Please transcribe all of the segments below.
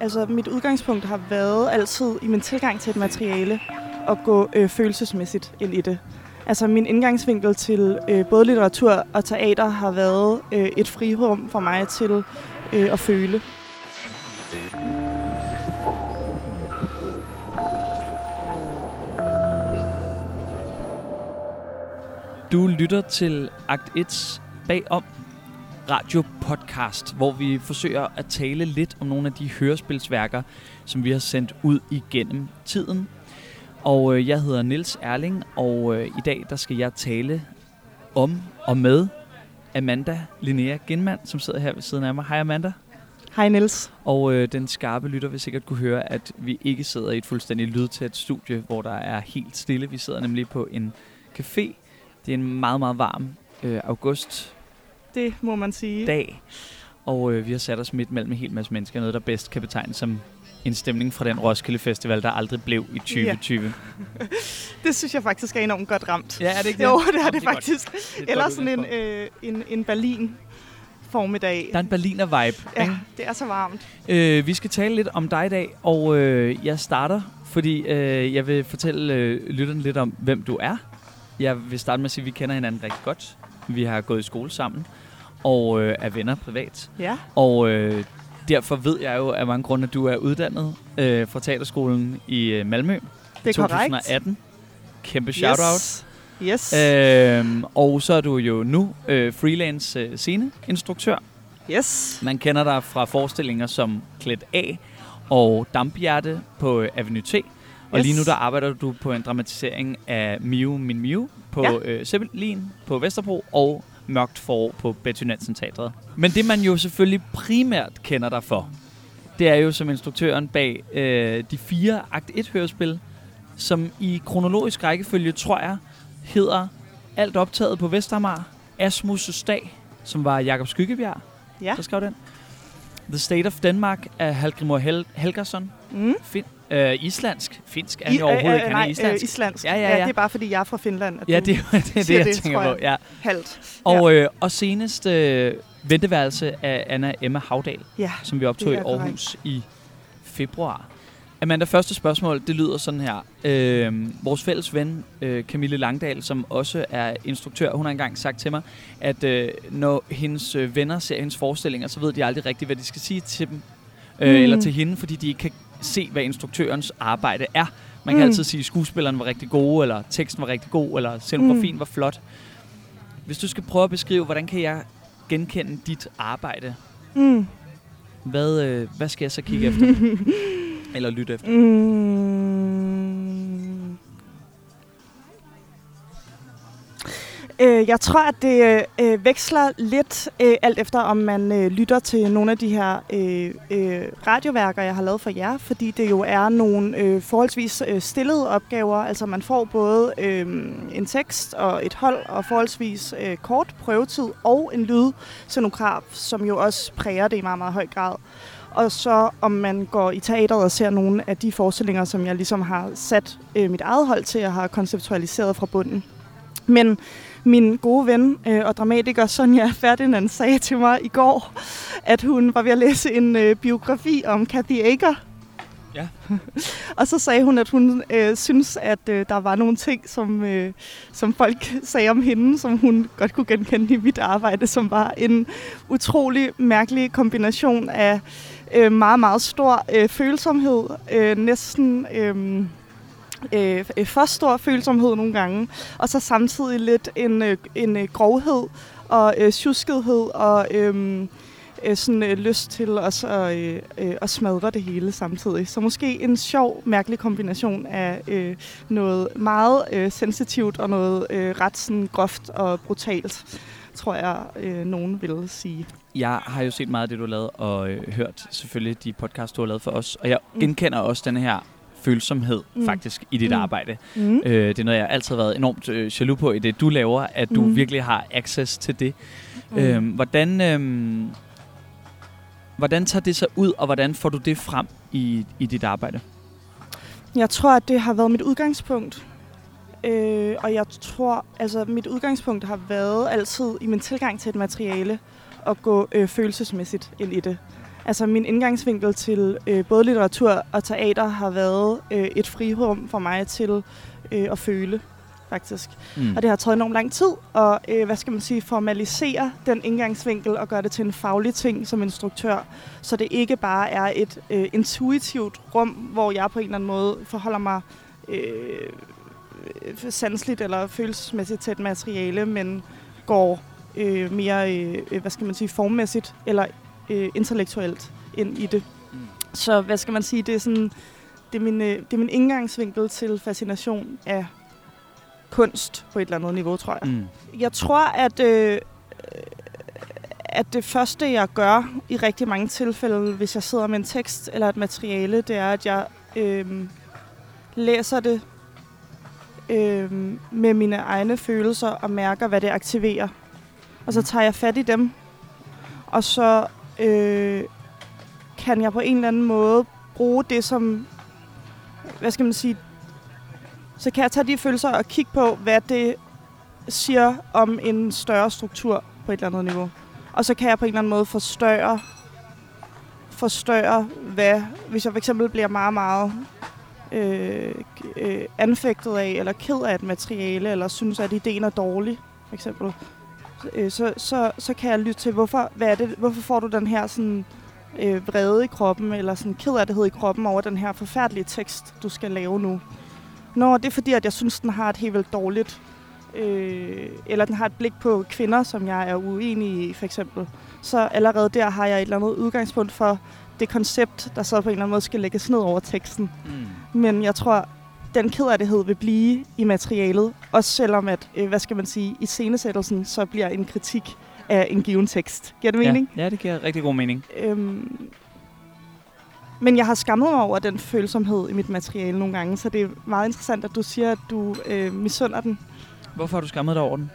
Altså, mit udgangspunkt har været altid i min tilgang til et materiale at gå følelsesmæssigt ind i det. Altså, min indgangsvinkel til både litteratur og teater har været et frirum for mig til at føle. Du lytter til Akt 1 bagom radiopodcast, hvor vi forsøger at tale lidt om nogle af de hørespilsværker, som vi har sendt ud igennem tiden. Og jeg hedder Niels Erling, og i dag der skal jeg tale om og med Amanda Linea Ginnman, som sidder her ved siden af mig. Hej Amanda. Hej Niels. Og den skarpe lytter vil sikkert kunne høre, at vi ikke sidder i et fuldstændig lydtæt studie, hvor der er helt stille. Vi sidder nemlig på en café. Det er en meget, meget varm august. Det må man sige. Dag. Og vi har sat os midt mellem en hel masse mennesker. Noget, der bedst kan betegnes som en stemning fra den Roskilde Festival, der aldrig blev i 2020. Ja. Det synes jeg faktisk er enormt godt ramt. Ja, er det ikke det? Jo, det er det faktisk. Eller sådan en Berlin formiddag. Der er en Berliner vibe. Ja, det er så varmt. Vi skal tale lidt om dig i dag, og jeg starter, fordi jeg vil fortælle lytterne lidt om, hvem du er. Jeg vil starte med at sige, at vi kender hinanden rigtig godt. Vi har gået i skole sammen og er venner privat. Ja. Og derfor ved jeg jo af mange grunde, at du er uddannet fra Teaterskolen i Malmø. Det er 2018. Korrekt. Kæmpe shout-out. Yes. Og så er du jo nu freelance sceneinstruktør. Yes. Man kender dig fra forestillinger som Klædt af og Dampbjerte på Aveny T. Og lige nu der arbejder du på en dramatisering af Miu Min Miu på Zeppelin på Vesterbro og Mørkt forår på Betty Nansen Teatret. Men det man jo selvfølgelig primært kender dig for, det er jo som instruktøren bag de 4 Akt 1 hørespil, som i kronologisk rækkefølge, tror jeg, hedder Alt optaget på Vestermar, Asmus' dag, som var Jakob Skyggebjerg, der skrev den. The State of Denmark af Hald Grimor Helgersson. Mm. Islandsk? Finsk? Er han overhovedet ikke? Nej, islandsk. Ja, det er bare fordi, jeg er fra Finland. Ja, det er det, jeg tænker på. Ja. Halvt. Og senest Venteværelse af Anna Emma Havdal, som vi optog i Aarhus i februar. Amanda, første spørgsmål, det lyder sådan her. Vores fælles ven, Camille Langdal, som også er instruktør, hun har engang sagt til mig, at når hendes venner ser hendes forestillinger, så ved de aldrig rigtigt, hvad de skal sige til dem, eller til hende, fordi de ikke kan se, hvad instruktørens arbejde er. Man kan altid sige, at skuespilleren var rigtig god, eller teksten var rigtig god, eller scenografien var flot. Hvis du skal prøve at beskrive, hvordan kan jeg genkende dit arbejde? Hvad skal jeg så kigge efter? Eller lytte efter? Jeg tror, at det veksler lidt alt efter, om man lytter til nogle af de her radioværker, jeg har lavet for jer, fordi det jo er nogle forholdsvis stillede opgaver. Altså man får både en tekst og et hold og forholdsvis kort prøvetid og en lydscenograf, som jo også præger det i meget, meget høj grad. Og så om man går i teateret og ser nogle af de forestillinger, som jeg ligesom har sat mit eget hold til og har konceptualiseret fra bunden. Men min gode ven og dramatiker Sonja Ferdinand sagde til mig i går, at hun var ved at læse en biografi om Cathy Ager. Ja. Og så sagde hun, at hun synes, at der var nogle ting, som folk sagde om hende, som hun godt kunne genkende i mit arbejde, som var en utrolig mærkelig kombination af meget, meget stor følsomhed, næsten... for stor følsomhed nogle gange, og så samtidig lidt en grovhed og tjuskethed og sådan lyst til også at smadre det hele samtidig. Så måske en sjov, mærkelig kombination af noget meget sensitivt og noget ret sådan groft og brutalt, tror jeg, nogen vil sige. Jeg har jo set meget af det, du har lavet, og hørt selvfølgelig de podcasts, du har lavet for os, og jeg genkender også den her følsomhed faktisk i dit arbejde. Det er noget, jeg altid har været enormt jaloux på i det, du laver, at du virkelig har access til det. Hvordan tager det sig ud, og hvordan får du det frem i dit arbejde? Jeg tror, at det har været mit udgangspunkt. Og jeg tror, altså mit udgangspunkt har været altid i min tilgang til et materiale at gå følelsesmæssigt ind i det. Altså min indgangsvinkel til både litteratur og teater har været et frirum for mig til at føle, faktisk. Mm. Og det har taget enormt lang tid at formalisere den indgangsvinkel og gøre det til en faglig ting som instruktør, så det ikke bare er et intuitivt rum, hvor jeg på en eller anden måde forholder mig sanseligt eller følelsesmæssigt til et materiale, men går mere, formmæssigt eller intellektuelt ind i det. Mm. Så det er sådan, det er min indgangsvinkel til fascination af kunst på et eller andet niveau, tror jeg. Mm. Jeg tror, at det første, jeg gør i rigtig mange tilfælde, hvis jeg sidder med en tekst eller et materiale, det er, at jeg læser det med mine egne følelser og mærker, hvad det aktiverer. Og så tager jeg fat i dem, og så kan jeg på en eller anden måde bruge det som, så kan jeg tage de følelser og kigge på, hvad det siger om en større struktur på et eller andet niveau. Og så kan jeg på en eller anden måde forstørre hvad, hvis jeg for eksempel bliver meget, meget anfægtet af, eller ked af et materiale, eller synes, at ideen er dårlig, for eksempel. Så kan jeg lytte til, hvorfor får du den her sådan vrede i kroppen, eller sådan kederlighed i kroppen over den her forfærdelige tekst, du skal lave nu. Nå, det er fordi, at jeg synes, den har et helt vildt dårligt, eller den har et blik på kvinder, som jeg er uenig i, for eksempel. Så allerede der har jeg et eller andet udgangspunkt for det koncept, der så på en eller anden måde skal lægges ned over teksten. Mm. Men jeg tror, den kederlighed vil blive i materialet, også selvom at, i scenesættelsen, så bliver en kritik af en given tekst. Giver det mening? Ja, det giver rigtig god mening. Men jeg har skammet mig over den følsomhed i mit materiale nogle gange, så det er meget interessant, at du siger, at du misunder den. Hvorfor har du skammet dig over den?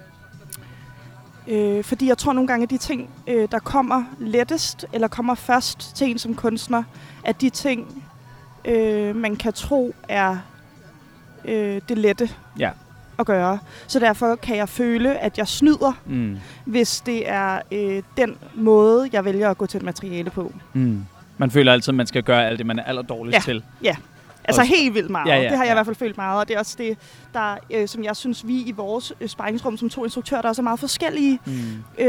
Fordi jeg tror nogle gange, at de ting, der kommer lettest eller kommer først til en som kunstner, at de ting, man kan tro er det lette at gøre. Så derfor kan jeg føle, at jeg snyder, hvis det er den måde, jeg vælger at gå til et materiale på. Mm. Man føler altid, at man skal gøre alt det, man er allerdårligst til. Ja, altså også helt vildt meget. Ja, det har jeg i hvert fald følt meget, og det er også det, der, som jeg synes, vi i vores sparringsrum som to instruktører, der er så meget forskellige,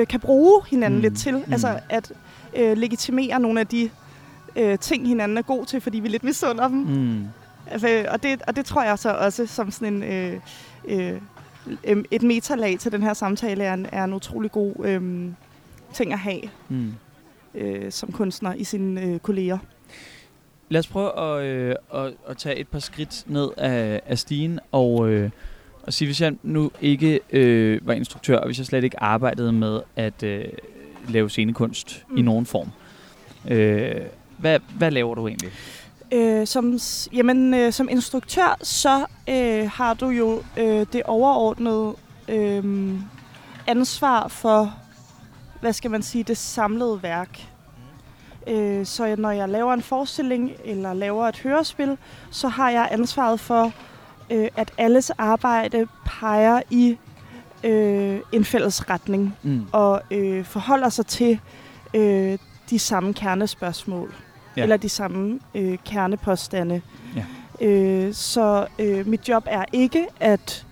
kan bruge hinanden lidt til. Altså at legitimere nogle af de ting, hinanden er god til, fordi vi lidt misunder dem. Mm. Altså, og det tror jeg så også som sådan en et metalag til den her samtale er en utrolig god ting at have. Mm. Som kunstner i sine kolleger. Lad os prøve at tage et par skridt ned af stigen og sige, hvis jeg nu ikke var instruktør, og hvis jeg slet ikke arbejdede med at lave scenekunst i nogen form. Hvad laver du egentlig? Som instruktør, så har du jo det overordnede ansvar for det samlede værk. Så når jeg laver en forestilling eller laver et hørespil, så har jeg ansvaret for, at alles arbejde peger i en fælles retning og forholder sig til de samme kernespørgsmål eller de samme kernepåstande. Ja. Så mit job er ikke at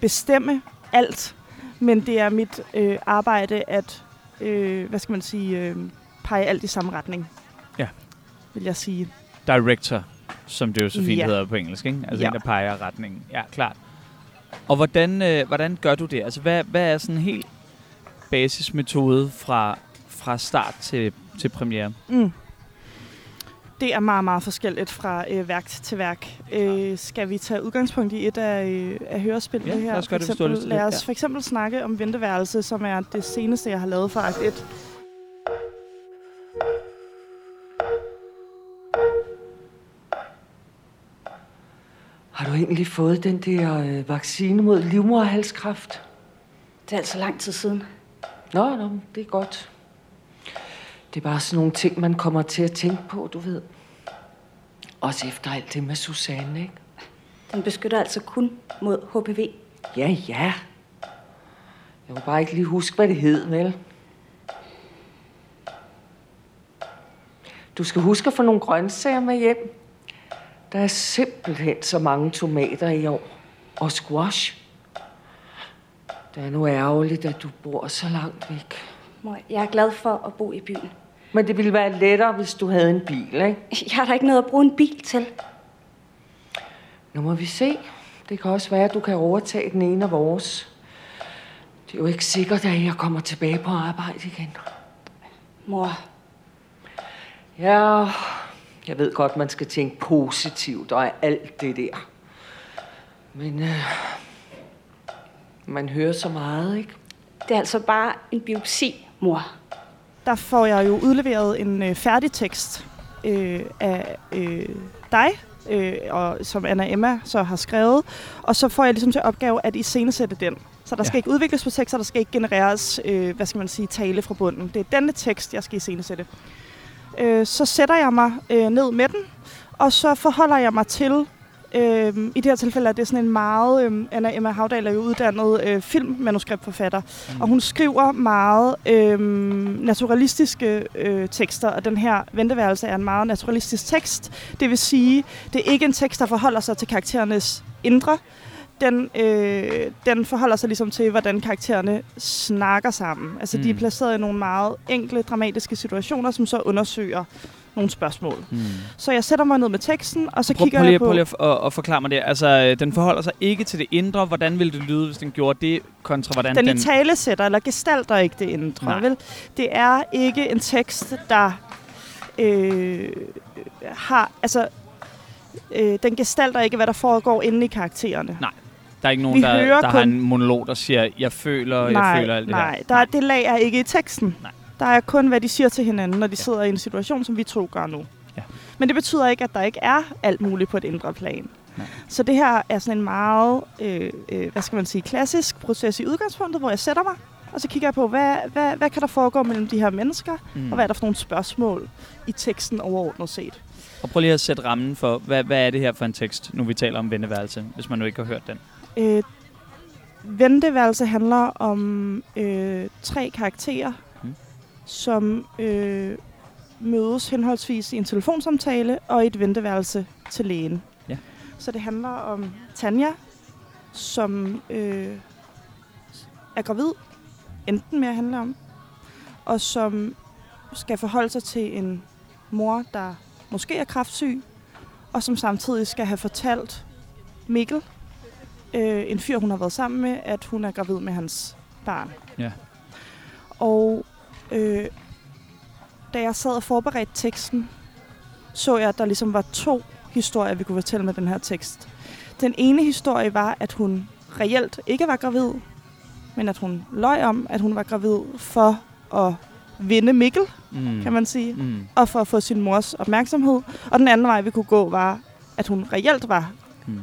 bestemme alt, men det er mit arbejde at pege alt i samme retning. Ja. Vil jeg sige. Director, som det jo så fint hedder på engelsk, ikke? Altså en, der peger retningen. Ja, klart. Og hvordan gør du det? Altså hvad er sådan en helt basismetode fra start til premiere? Mm. Det er meget, meget forskelligt fra værk til værk. Skal vi tage udgangspunkt i et af hørespillene her? Ja, lad os for eksempel snakke om Venteværelse, som er det seneste, jeg har lavet fra akt 1. Har du egentlig fået den der vaccine mod livmoderhalskræft? Det er altså lang tid siden. Nå, det er godt. Det er bare sådan nogle ting, man kommer til at tænke på, du ved. Også efter alt det med Susanne, ikke? Den beskytter altså kun mod HPV. Ja, ja. Jeg må bare ikke lige huske, hvad det hed, vel? Du skal huske at få nogle grøntsager med hjem. Der er simpelthen så mange tomater i år. Og squash. Det er nu ærgerligt, at du bor så langt væk. Mor, jeg er glad for at bo i byen. Men det ville være lettere, hvis du havde en bil, ikke? Jeg har da ikke noget at bruge en bil til. Nu må vi se. Det kan også være, at du kan overtage den ene af vores. Det er jo ikke sikkert, at jeg kommer tilbage på arbejde igen. Mor. Ja, jeg ved godt, man skal tænke positivt og alt det der. Men man hører så meget, ikke? Det er altså bare en biopsi, mor. Der får jeg jo udleveret en færdig tekst af dig, og som Anna Emma så har skrevet. Og så får jeg ligesom til opgave at iscenesætte den. Så der skal ikke udvikles på tekster, der skal ikke genereres, hvad skal man sige, tale fra bunden. Det er denne tekst, jeg skal iscenesætte. Så sætter jeg mig ned med den, og så forholder jeg mig til... I det her tilfælde er det sådan en meget... Anna Emma Havdal er jo uddannet filmmanuskriptforfatter, og hun skriver meget naturalistiske tekster, og den her Venteværelse er en meget naturalistisk tekst. Det vil sige, det er ikke en tekst, der forholder sig til karakterernes indre. Den forholder sig ligesom til, hvordan karaktererne snakker sammen. Altså, de er placeret i nogle meget enkle, dramatiske situationer, som så undersøger nogle spørgsmål. Så jeg sætter mig ned med teksten, og så kigger jeg på... Prøv lige at forklare mig det. Altså, den forholder sig ikke til det indre. Hvordan ville det lyde, hvis den gjorde det, kontra hvordan den... Den italesætter eller gestalter ikke det indre, vel? Det er ikke en tekst, der har... Altså, den gestalter ikke, hvad der foregår inde i karaktererne. Nej. Der er ikke nogen, der har en monolog, der siger, jeg føler alt det der. Nej, det lag er ikke i teksten. Nej. Der er kun, hvad de siger til hinanden, når de sidder i en situation, som vi to gør nu. Ja. Men det betyder ikke, at der ikke er alt muligt på et indre plan. Nej. Så det her er sådan en meget, hvad skal man sige, klassisk proces i udgangspunktet, hvor jeg sætter mig, og så kigger jeg på, hvad kan der foregå mellem de her mennesker, og hvad er der for nogle spørgsmål i teksten overordnet set. Og prøv lige at sætte rammen for, hvad er det her for en tekst, nu vi taler om Venteværelse, hvis man nu ikke har hørt den? Venteværelse handler om tre karakterer, som mødes henholdsvis i en telefonsamtale og i et venteværelse til lægen. Ja. Så det handler om Tanja, som er gravid, enten med at handle om, og som skal forholde sig til en mor, der måske er kræftsyg, og som samtidig skal have fortalt Mikkel, en fyr, hun har været sammen med, at hun er gravid med hans barn. Ja. Og da jeg sad og forberedte teksten, så jeg, at der ligesom var to historier, vi kunne fortælle med den her tekst. Den ene historie var, at hun reelt ikke var gravid, men at hun løj om, at hun var gravid for at vinde Mikkel, kan man sige, og for at få sin mors opmærksomhed. Og den anden vej, vi kunne gå, var, at hun reelt var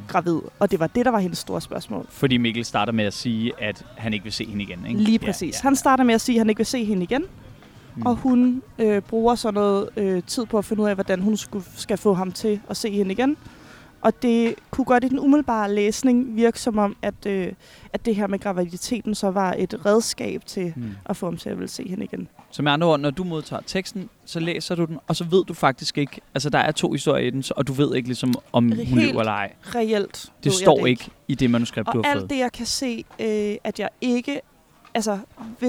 gravid, og det var det, der var hendes store spørgsmål. Fordi Mikkel starter med at sige, at han ikke vil se hende igen, ikke? Lige præcis. Ja. Han starter med at sige, at han ikke vil se hende igen, og hun bruger så noget tid på at finde ud af, hvordan hun skal få ham til at se hende igen. Og det kunne godt i den umiddelbare læsning virke som om, at det her med graviditeten så var et redskab til at få ham til at ville se hende igen. Så med andre ord, når du modtager teksten, så læser du den, og så ved du faktisk ikke, altså der er to historier i den, og du ved ikke ligesom, om hun lever eller ej. Reelt. Det står ikke i det manuskript, du har fået. Og alt det, jeg kan se, at jeg ikke... Altså,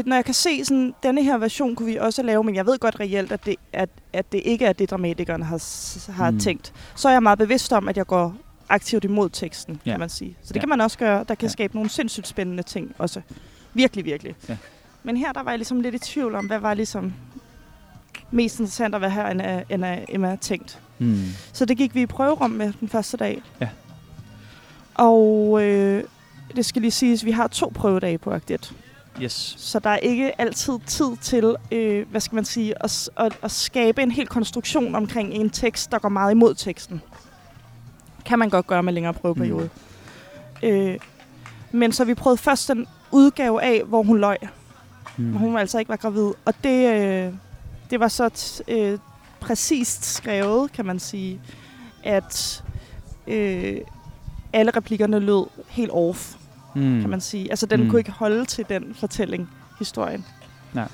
når jeg kan se sådan, denne her version kunne vi også lave, men jeg ved godt reelt, at det ikke er det, dramatikeren har tænkt. Så er jeg meget bevidst om, at jeg går aktivt imod teksten, kan man sige. Så det kan man også gøre. Der kan skabe nogle sindssygt spændende ting også. Virkelig, virkelig. Ja. Men her, der var jeg ligesom lidt i tvivl om, hvad var ligesom mest interessant, og hvad her Anna Emma har tænkt. Så det gik vi i prøverum med den første dag. Ja. Og det skal lige siges, vi har 2 prøvedage på Agtet. Yes. Så der er ikke altid tid til, hvad skal man sige, at skabe en hel konstruktion omkring en tekst, der går meget imod teksten. Kan man godt gøre med længere prøveperiode. Men så vi prøvede først en udgave af, hvor hun løj. Hvor hun altså ikke var gravid. Og det var så præcist skrevet, kan man sige, at alle replikkerne lød helt off, kan man sige. Altså, den kunne ikke holde til den fortælling, historien. Nej.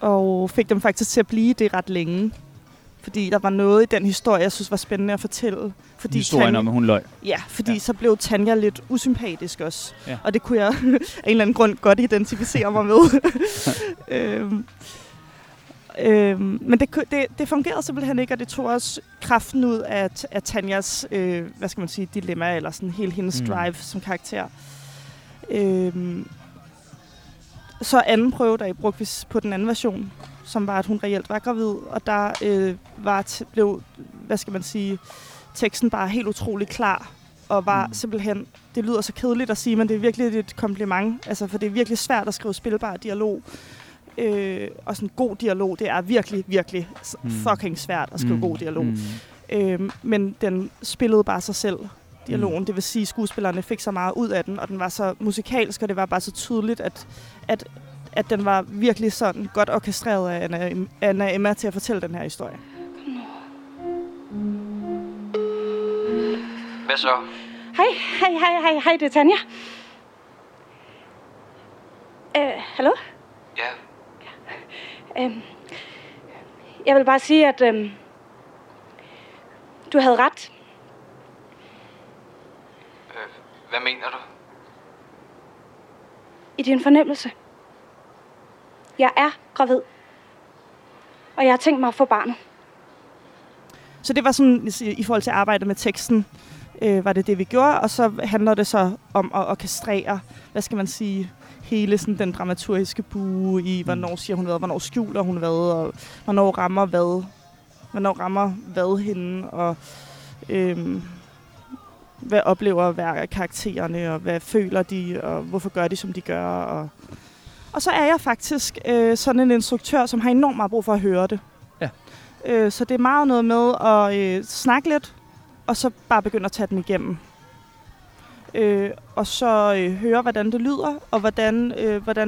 Og fik dem faktisk til at blive det ret længe. Fordi der var noget i den historie, jeg synes var spændende at fortælle. Fordi historien om, at hun løg. Ja, fordi så blev Tanja lidt usympatisk også. Ja. Og det kunne jeg af en eller anden grund godt identificere mig med. Men det fungerede simpelthen ikke, og det tog også kraften ud af Tanjas, hvad skal man sige, dilemma, eller sådan hele hendes drive som karakter. Så anden prøve, der I brugte vi på den anden version, som var, at hun reelt var gravid, og der blev, hvad skal man sige, teksten bare helt utrolig klar, og var simpelthen, det lyder så kedeligt at sige, men det er virkelig et kompliment, altså, for det er virkelig svært at skrive spilbar dialog, og sådan god dialog, det er virkelig, virkelig fucking svært at skrive god dialog. Men den spillede bare sig selv, dialogen, det vil sige, at skuespillerne fik så meget ud af den, og den var så musikalsk, og det var bare så tydeligt, at den var virkelig sådan godt orkestreret af Anna Emma til at fortælle den her historie. Hvad så? Hej, det er Tanja. Hallo? Ja. Jeg vil bare sige, at du havde ret. Hvad mener du? I din fornemmelse. Jeg er gravid, og jeg har tænkt mig at få barnet. Så det var sådan, i forhold til arbejdet med teksten, var det vi gjorde, og så handler det så om at orkestrere, hvad skal man sige, hele sådan den dramaturgiske bue i, hvornår siger hun hvad, hvornår skjuler hun hvad, og hvornår rammer hvad hende, og hvad oplever hver karaktererne, og hvad føler de, og hvorfor gør de, som de gør, og så er jeg faktisk sådan en instruktør, som har enormt meget brug for at høre det. Ja. Så det er meget noget med at snakke lidt, og så bare begynde at tage den igennem. Og så høre, hvordan det lyder, og hvordan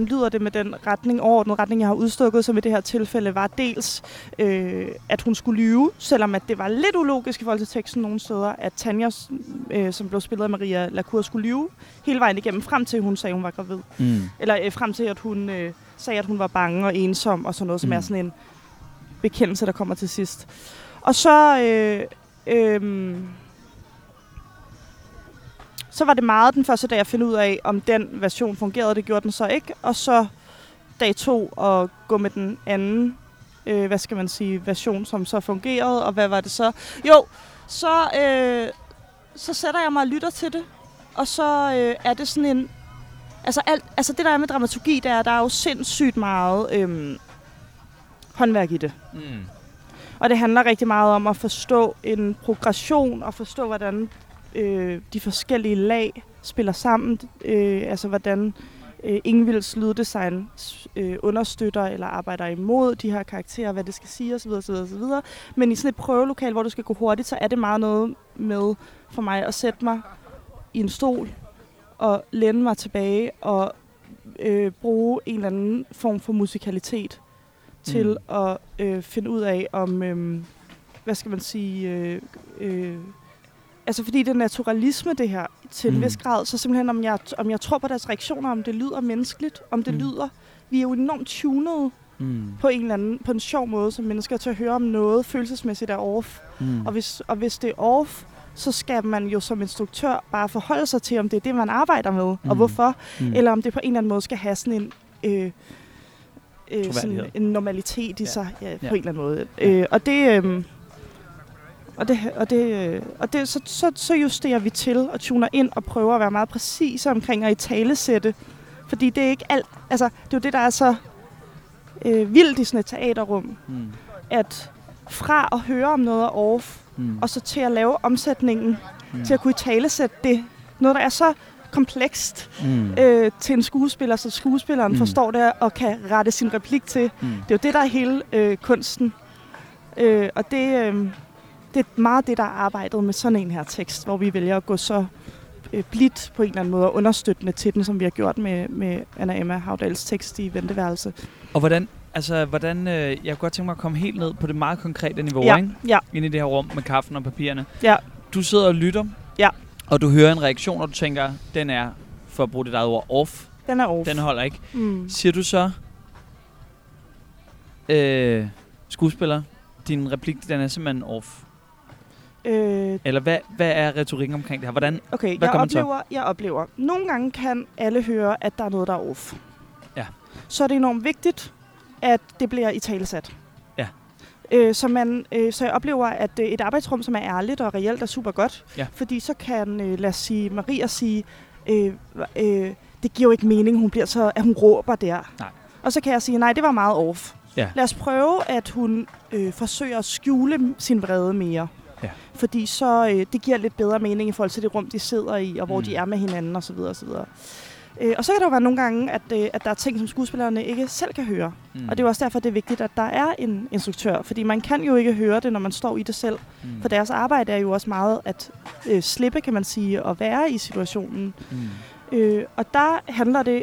lyder det med den retning, overordnet retning, jeg har udstukket, som i det her tilfælde var dels, at hun skulle lyve, selvom at det var lidt ulogisk i forhold til teksten nogle steder, at Tanja, som blev spillet af Maria Lacour, skulle lyve hele vejen igennem, frem til hun sagde, hun var gravid. Eller frem til, at hun sagde, at hun var bange og ensom, og sådan noget, som er sådan en bekendelse, der kommer til sidst. Og så... Så var det meget den første dag at finde ud af, om den version fungerede, det gjorde den så ikke. Og så dag 2 at gå med den anden, hvad skal man sige, version, som så fungerede. Og hvad var det så? Jo, så sætter jeg mig og lytter til det. Og så er det sådan en... Altså det der er med dramaturgi, der er jo sindssygt meget håndværk i det. Og det handler rigtig meget om at forstå en progression og forstå, hvordan... de forskellige lag spiller sammen, altså hvordan Ingevilds lyddesign understøtter eller arbejder imod de her karakterer, hvad det skal sige osv. Men i sådan et prøvelokal, hvor du skal gå hurtigt, så er det meget noget med for mig at sætte mig i en stol og læne mig tilbage og bruge en eller anden form for musikalitet til at finde ud af om, hvad skal man sige... Altså fordi det er naturalisme, det her, til en vis grad, så simpelthen om jeg tror på deres reaktioner, om det lyder menneskeligt, om det lyder... Vi er jo enormt tunede på en eller anden, på en sjov måde, som mennesker til at høre om noget følelsesmæssigt er off. Og hvis det er off, så skal man jo som instruktør bare forholde sig til, om det er det, man arbejder med, og hvorfor. Eller om det på en eller anden måde skal have sådan en... sådan en normalitet i sig, på en eller anden måde. Og det, så justerer vi til og tuner ind og prøver at være meget præcise omkring at italesætte. Fordi det er ikke alt... Altså, det er jo det, der er så vildt i sådan et teaterrum. At fra at høre om noget og off, og så til at lave omsætningen, til at kunne italesætte det. Noget, der er så komplekst til en skuespiller, så skuespilleren forstår det og kan rette sin replik til. Det er jo det, der er hele kunsten. Det er meget det, der er arbejdet med sådan en her tekst, hvor vi vælger at gå så blidt på en eller anden måde og understøttende til den, som vi har gjort med Anna Emma Havdals tekst i Venteværelse. Og hvordan, altså hvordan, jeg kunne godt tænke mig at komme helt ned på det meget konkrete niveau, ja, ikke? Ja. Inde i det her rum med kaffen og papirerne. Ja. Du sidder og lytter, ja, og du hører en reaktion, og du tænker, den er, for at bruge dit eget ord, off. Den er off. Den holder ikke. Mm. Siger du så, skuespiller, din replik, den er simpelthen off? Eller hvad er retorikken omkring det her? Hvordan, okay, hvad kommer man så? Jeg oplever, nogle gange kan alle høre, at der er noget, der er off. Ja. Så er det enormt vigtigt, at det bliver italesat. Ja. Så jeg oplever, at et arbejdsrum, som er ærligt og reelt, er super godt. Ja. Fordi så kan, lad os sige, Maria sige, det giver jo ikke mening, hun bliver så, at hun råber der. Nej. Og så kan jeg sige, nej, det var meget off. Ja. Lad os prøve, at hun forsøger at skjule sin vrede mere. Ja. Fordi så det giver lidt bedre mening i forhold til det rum, de sidder i, og hvor de er med hinanden, osv. osv. Og så kan der jo være nogle gange, at der er ting, som skuespillerne ikke selv kan høre. Mm. Og det er også derfor, det er vigtigt, at der er en instruktør. Fordi man kan jo ikke høre det, når man står i det selv. Mm. For deres arbejde er jo også meget at slippe, kan man sige, og være i situationen. Mm. Og der handler det,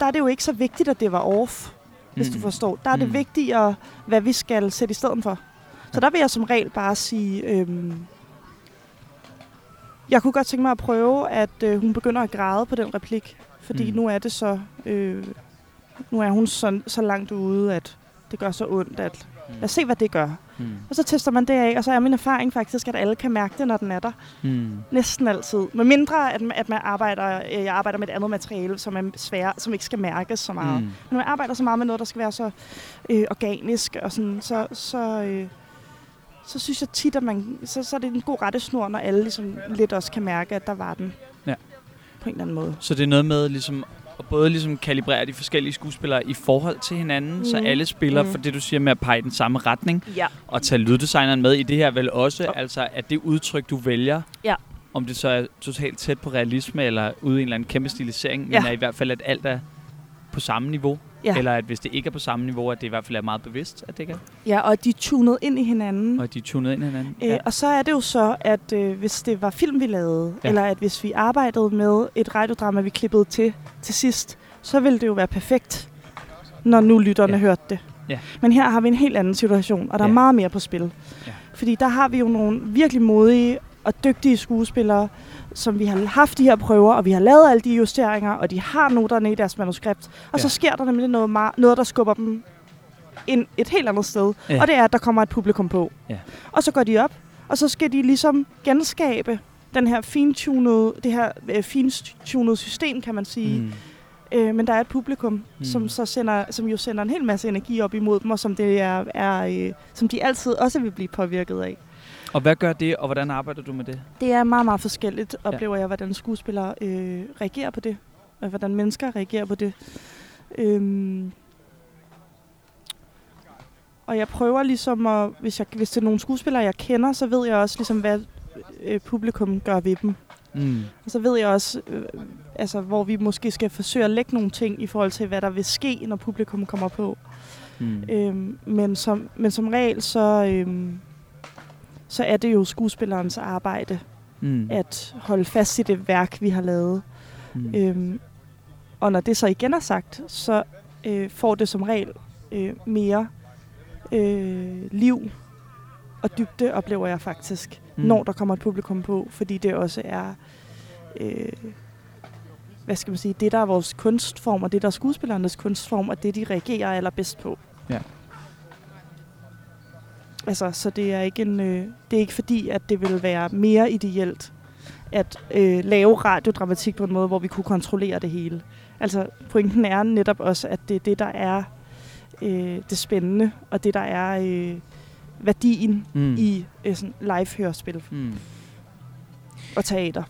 der er det jo ikke så vigtigt, at det var off, hvis du forstår. Der er det vigtigere, hvad vi skal sætte i stedet for. Så der vil jeg som regel bare sige, jeg kunne godt tænke mig at prøve, at hun begynder at græde på den replik. Fordi nu er det så, nu er hun så langt ude, at det gør så ondt, at lad os se, hvad det gør. Mm. Og så tester man det af, og så er min erfaring faktisk, at alle kan mærke det, når den er der. Mm. Næsten altid. Med mindre, at man arbejder, jeg arbejder med et andet materiale, som er svært, som ikke skal mærkes så meget. Mm. Men når man arbejder så meget med noget, der skal være så organisk, og sådan, så synes jeg tit, at man, så er det en god rettesnor, når alle ligesom lidt også kan mærke, at der var den. Ja. På en eller anden måde. Så det er noget med ligesom, at både ligesom kalibrere de forskellige skuespillere i forhold til hinanden, så alle spiller for det, du siger med at pege i den samme retning, ja, og tage lyddesigneren med i det her vel også, altså at det udtryk, du vælger, ja, om det så er totalt tæt på realisme, eller ude i en eller anden kæmpe stilisering, men er i hvert fald, at alt er på samme niveau. Ja. Eller at hvis det ikke er på samme niveau, at det i hvert fald er meget bevidst, at det ikke er. Ja, og de er tunet ind i hinanden. Ja. Og så er det jo så, at hvis det var film, vi lavede, eller at hvis vi arbejdede med et radiodrama, vi klippede til sidst, så ville det jo være perfekt, når nu lytterne hørte det. Ja. Men her har vi en helt anden situation, og der er meget mere på spil. Ja. Fordi der har vi jo nogle virkelig modige og dygtige skuespillere, som vi har haft de her prøver, og vi har lavet alle de justeringer, og de har noterne i deres manuskript. Og så sker der nemlig noget, der skubber dem ind et helt andet sted. Ja. Og det er, at der kommer et publikum på. Ja. Og så går de op, og så skal de ligesom genskabe den her fintunede system, kan man sige. Mm. Men der er et publikum, som jo sender en hel masse energi op imod dem, og som, det er, som de altid også vil blive påvirket af. Og hvad gør det, og hvordan arbejder du med det? Det er meget, meget forskelligt, oplever jeg, hvordan skuespillere reagerer på det, og hvordan mennesker reagerer på det. Og jeg prøver ligesom, at, hvis det er nogle skuespillere, jeg kender, så ved jeg også, ligesom, hvad publikum gør ved dem. Mm. Og så ved jeg også, hvor vi måske skal forsøge at lægge nogle ting i forhold til, hvad der vil ske, når publikum kommer på. Mm. Men som regel, så er det jo skuespillerens arbejde at holde fast i det værk, vi har lavet. Mm. Og når det så igen er sagt, så får det som regel mere liv og dybde, oplever jeg faktisk, når der kommer et publikum på. Fordi det også er, det der er vores kunstform, og det der er skuespillernes kunstform, og det de reagerer allerbedst på. Ja. Altså, så det er ikke det er ikke fordi, at det ville være mere ideelt at lave radiodramatik på en måde, hvor vi kunne kontrollere det hele. Altså, pointen er netop også, at det er det, der er det spændende, og det, der er værdien i live-hørespil og teater.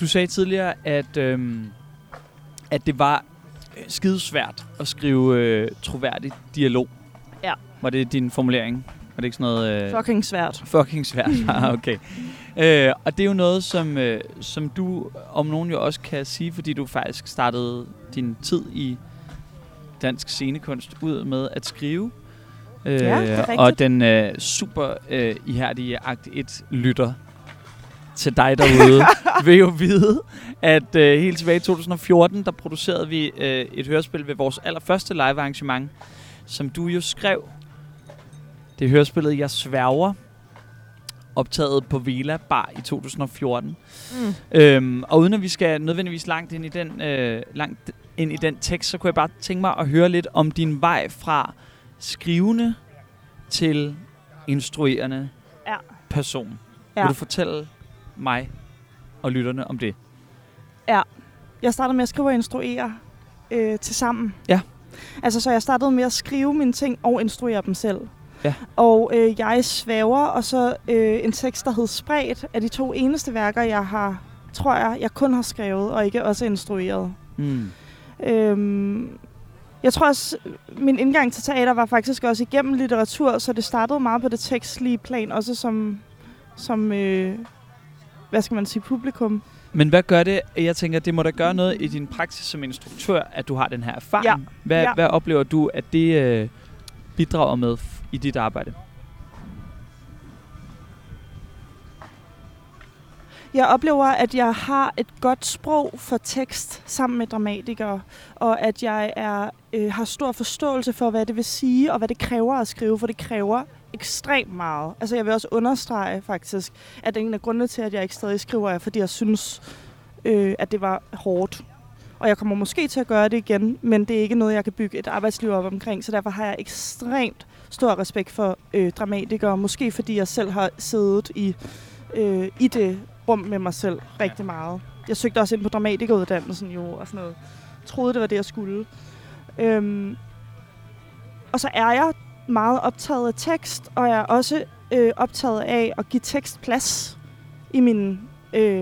Du sagde tidligere, at det var skidesvært at skrive troværdig dialog. Ja. Var det din formulering? Var det ikke sådan noget... Fucking svært. Fucking svært, okay. Og det er jo noget, som du om nogen jo også kan sige, fordi du faktisk startede din tid i dansk scenekunst ud med at skrive. Ja, det er rigtigt. Og den super ihærdige Akt 1-lytter til dig derude vil jo vide, at helt tilbage i 2014, der producerede vi et hørespil ved vores allerførste live-arrangement, som du jo skrev. Det er hørespillet Jeg sværger, optaget på Vela Bar i 2014. Og uden at vi skal nødvendigvis langt ind i den tekst, så kunne jeg bare tænke mig at høre lidt om din vej fra skrivende til instruerende person. Ja. Vil du fortælle mig og lytterne om det? Ja. Jeg startede med at skrive og instruere til sammen. Ja. Altså, så jeg startede med at skrive mine ting og instruere dem selv. Ja. Og jeg sværger, og så en tekst, der hed Spredt, er de to eneste værker, jeg har, tror jeg kun har skrevet, og ikke også instrueret. Mm. Jeg tror også, min indgang til teater var faktisk også igennem litteratur, så det startede meget på det tekstlige plan, også som hvad skal man sige, publikum. Men hvad gør det? Jeg tænker, det må da gøre noget i din praksis som instruktør, at du har den her erfaring. Ja. Hvad oplever du, at det bidrager med i dit arbejde? Jeg oplever, at jeg har et godt sprog for tekst sammen med dramatikere, og at jeg har stor forståelse for, hvad det vil sige, og hvad det kræver at skrive, for det kræver ekstremt meget. Altså, jeg vil også understrege faktisk, at en af grundene til, at jeg ikke stadig skriver, er, fordi jeg synes, at det var hårdt. Og jeg kommer måske til at gøre det igen, men det er ikke noget, jeg kan bygge et arbejdsliv op omkring, så derfor har jeg ekstremt stor respekt for dramatikere, måske fordi jeg selv har siddet i det rum med mig selv rigtig meget. Jeg søgte også ind på dramatikeruddannelsen jo, og sådan noget. Troede, det var det, jeg skulle. Og så er jeg meget optaget af tekst, og jeg er også optaget af at give tekst plads i mine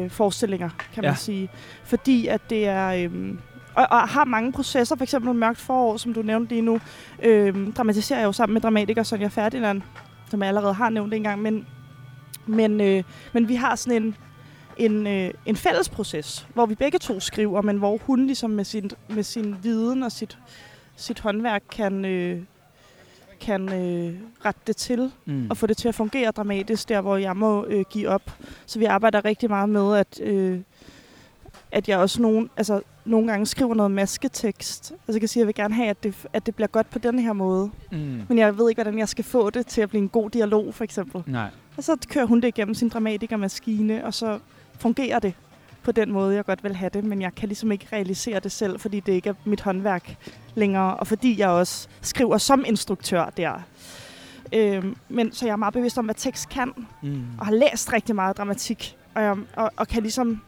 forestillinger, kan man sige. Fordi at det er... Og har mange processer, for eksempel Mørkt forår, som du nævnte lige nu, dramatiserer jeg jo sammen med dramatiker Sonja Ferdinand, som jeg allerede har nævnt engang, men vi har sådan en fælles proces, hvor vi begge to skriver, men hvor hun ligesom med sin viden og sit håndværk kan rette det til og få det til at fungere dramatisk, der hvor jeg må give op. Så vi arbejder rigtig meget med, at jeg også nogle gange skriver noget masketekst. Altså, jeg kan sige, at jeg vil gerne have, at det bliver godt på den her måde. Mm. Men jeg ved ikke, hvordan jeg skal få det til at blive en god dialog, for eksempel. Nej. Og så kører hun det igennem sin dramatikermaskine, og så fungerer det på den måde, jeg godt vil have det. Men jeg kan ligesom ikke realisere det selv, fordi det ikke er mit håndværk længere. Og fordi jeg også skriver som instruktør der. Men så jeg er meget bevidst om, hvad tekst kan. Mm. Og har læst rigtig meget dramatik. Og kan ligesom...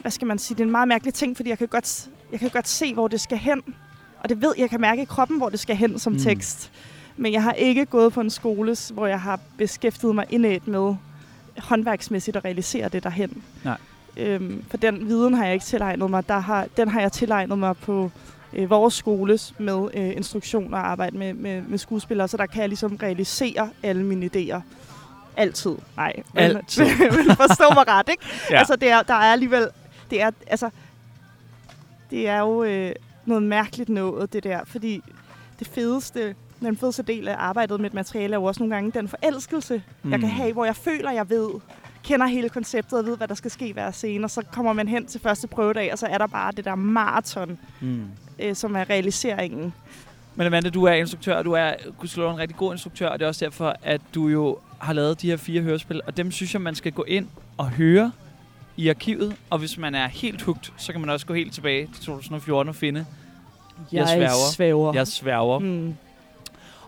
Hvad skal man sige? Det er en meget mærkelig ting, fordi jeg kan godt se, hvor det skal hen. Og det ved jeg, kan mærke i kroppen, hvor det skal hen som tekst. Men jeg har ikke gået på en skole, hvor jeg har beskæftiget mig indædt med håndværksmæssigt at realisere det derhen. Nej. For den viden har jeg ikke tilegnet mig. Den har jeg tilegnet mig på vores skole med instruktioner og arbejde med skuespillere. Så der kan jeg ligesom realisere alle mine idéer. Altid. Nej. Altid. Men forstå mig ret, ikke? Ja. Altså, der er alligevel... Det er jo noget mærkeligt noget, det der, fordi den fedeste del af arbejdet med et materiale er jo også nogle gange den forelskelse, jeg kan have, hvor jeg føler, jeg kender hele konceptet og ved, hvad der skal ske hver scene, og så kommer man hen til første prøvedag, og så er der bare det der maraton, som er realiseringen. Men Amanda, du er instruktør, og du er en rigtig god instruktør, og det er også derfor, at du jo har lavet de her 4 hørespil, og dem synes jeg, man skal gå ind og høre i arkivet, og hvis man er helt hugt, så kan man også gå helt tilbage til 2014 og finde Jeg sværger.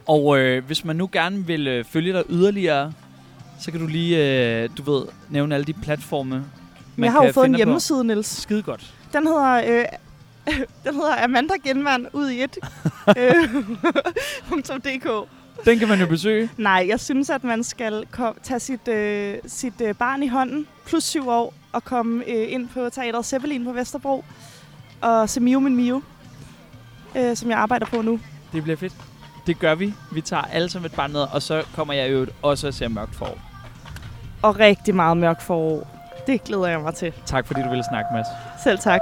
Og hvis man nu gerne vil følge dig yderligere, så kan du lige, nævne alle de platforme, man kan finde på. Jeg har jo fået en hjemmeside, på. Niels. Skide godt. Den hedder Amanda Linea Ginnman.dk. Den kan man jo besøge. Nej, jeg synes, at man skal tage sit barn i hånden, plus 7 år, og komme ind på teateret Zeppelin på Vesterbro, og se Miu Min Miu, som jeg arbejder på nu. Det bliver fedt. Det gør vi. Vi tager alle sammen et barn ned, og så kommer jeg jo også at se Mørkt forår. Og rigtig meget Mørkt forår. Det glæder jeg mig til. Tak fordi du ville snakke, Mads. Selv tak.